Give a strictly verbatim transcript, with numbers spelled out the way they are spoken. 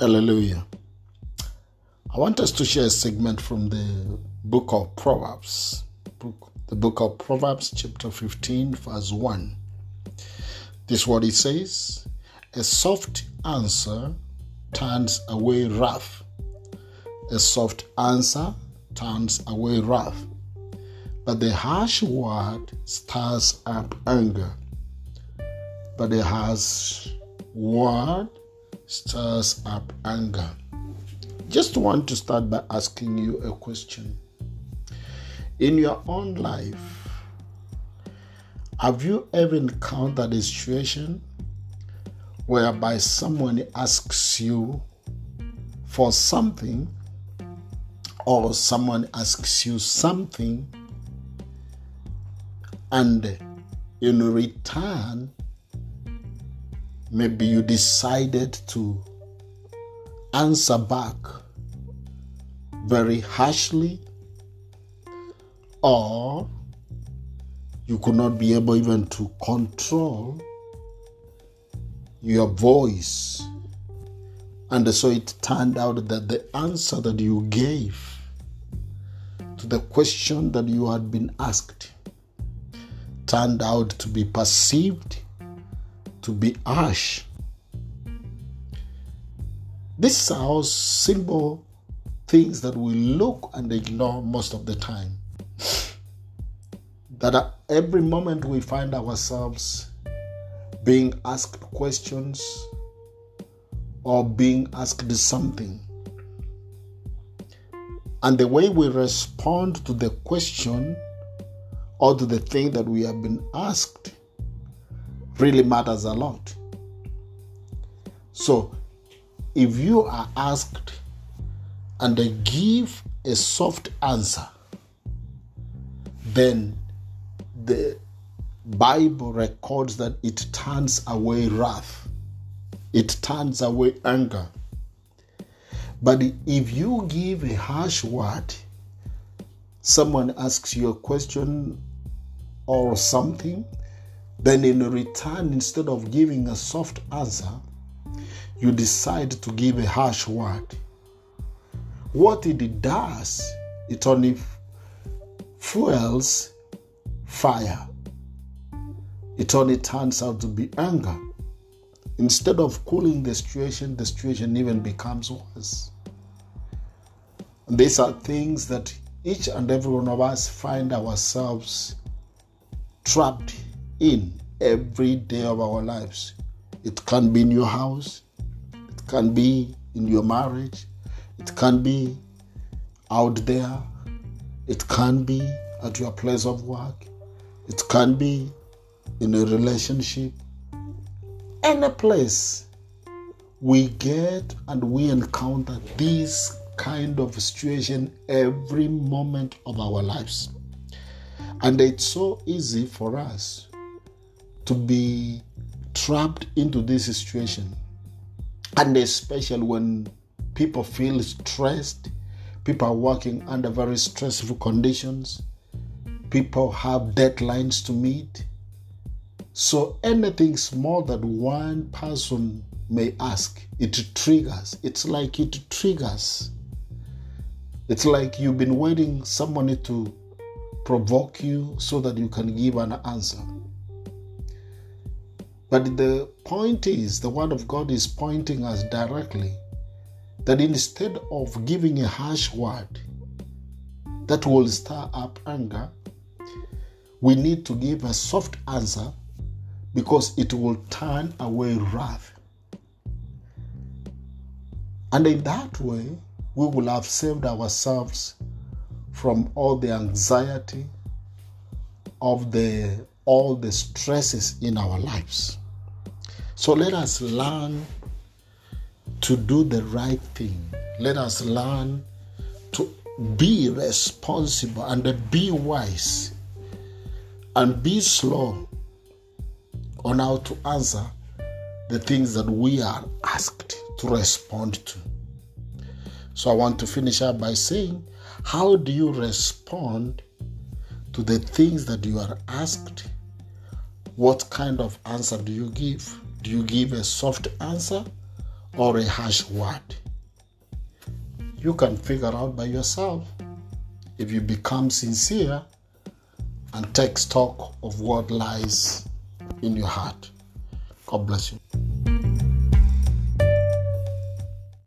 Hallelujah. I want us to share a segment from the book of Proverbs. Book, the book of Proverbs, chapter fifteen, verse one. This is what it says. A soft answer turns away wrath. A soft answer turns away wrath. But the harsh word stirs up anger. But the harsh word stirs up anger. Just want to start by asking you a question. In your own life, have you ever encountered a situation whereby someone asks you for something, or someone asks you something, and in return, maybe you decided to answer back very harshly, or you could not be able even to control your voice, and so it turned out that the answer that you gave to the question that you had been asked turned out to be perceived to be harsh. These are all simple things that we look and ignore most of the time. That every moment we find ourselves being asked questions or being asked something. And the way we respond to the question or to the thing that we have been asked really matters a lot. So, if you are asked and they give a soft answer, then the Bible records that it turns away wrath. It turns away anger. But if you give a harsh word, someone asks you a question or something, then in return, instead of giving a soft answer, you decide to give a harsh word. What it does, it only fuels fire. It only turns out to be anger. Instead of cooling the situation, the situation even becomes worse. And these are things that each and every one of us find ourselves trapped in every day of our lives. It can be in your house. It can be in your marriage, it can be out there, it can be at your place of work, it can be in a relationship. Any place we get and we encounter this kind of situation every moment of our lives. And it's so easy for us to be trapped into this situation. And especially when people feel stressed, people are working under very stressful conditions, people have deadlines to meet. So anything small that one person may ask, it triggers. It's like it triggers. It's like you've been waiting somebody to provoke you so that you can give an answer. But the point is, the Word of God is pointing us directly that instead of giving a harsh word that will stir up anger, we need to give a soft answer because it will turn away wrath. And in that way, we will have saved ourselves from all the anxiety of the all the stresses in our lives. So let us learn to do the right thing. Let us learn to be responsible and be wise and be slow on how to answer the things that we are asked to respond to. So I want to finish up by saying, how do you respond to the things that you are asked? What kind of answer do you give? Do you give a soft answer, or a harsh word. You can figure out by yourself if you become sincere and take stock of what lies in your heart. God bless you.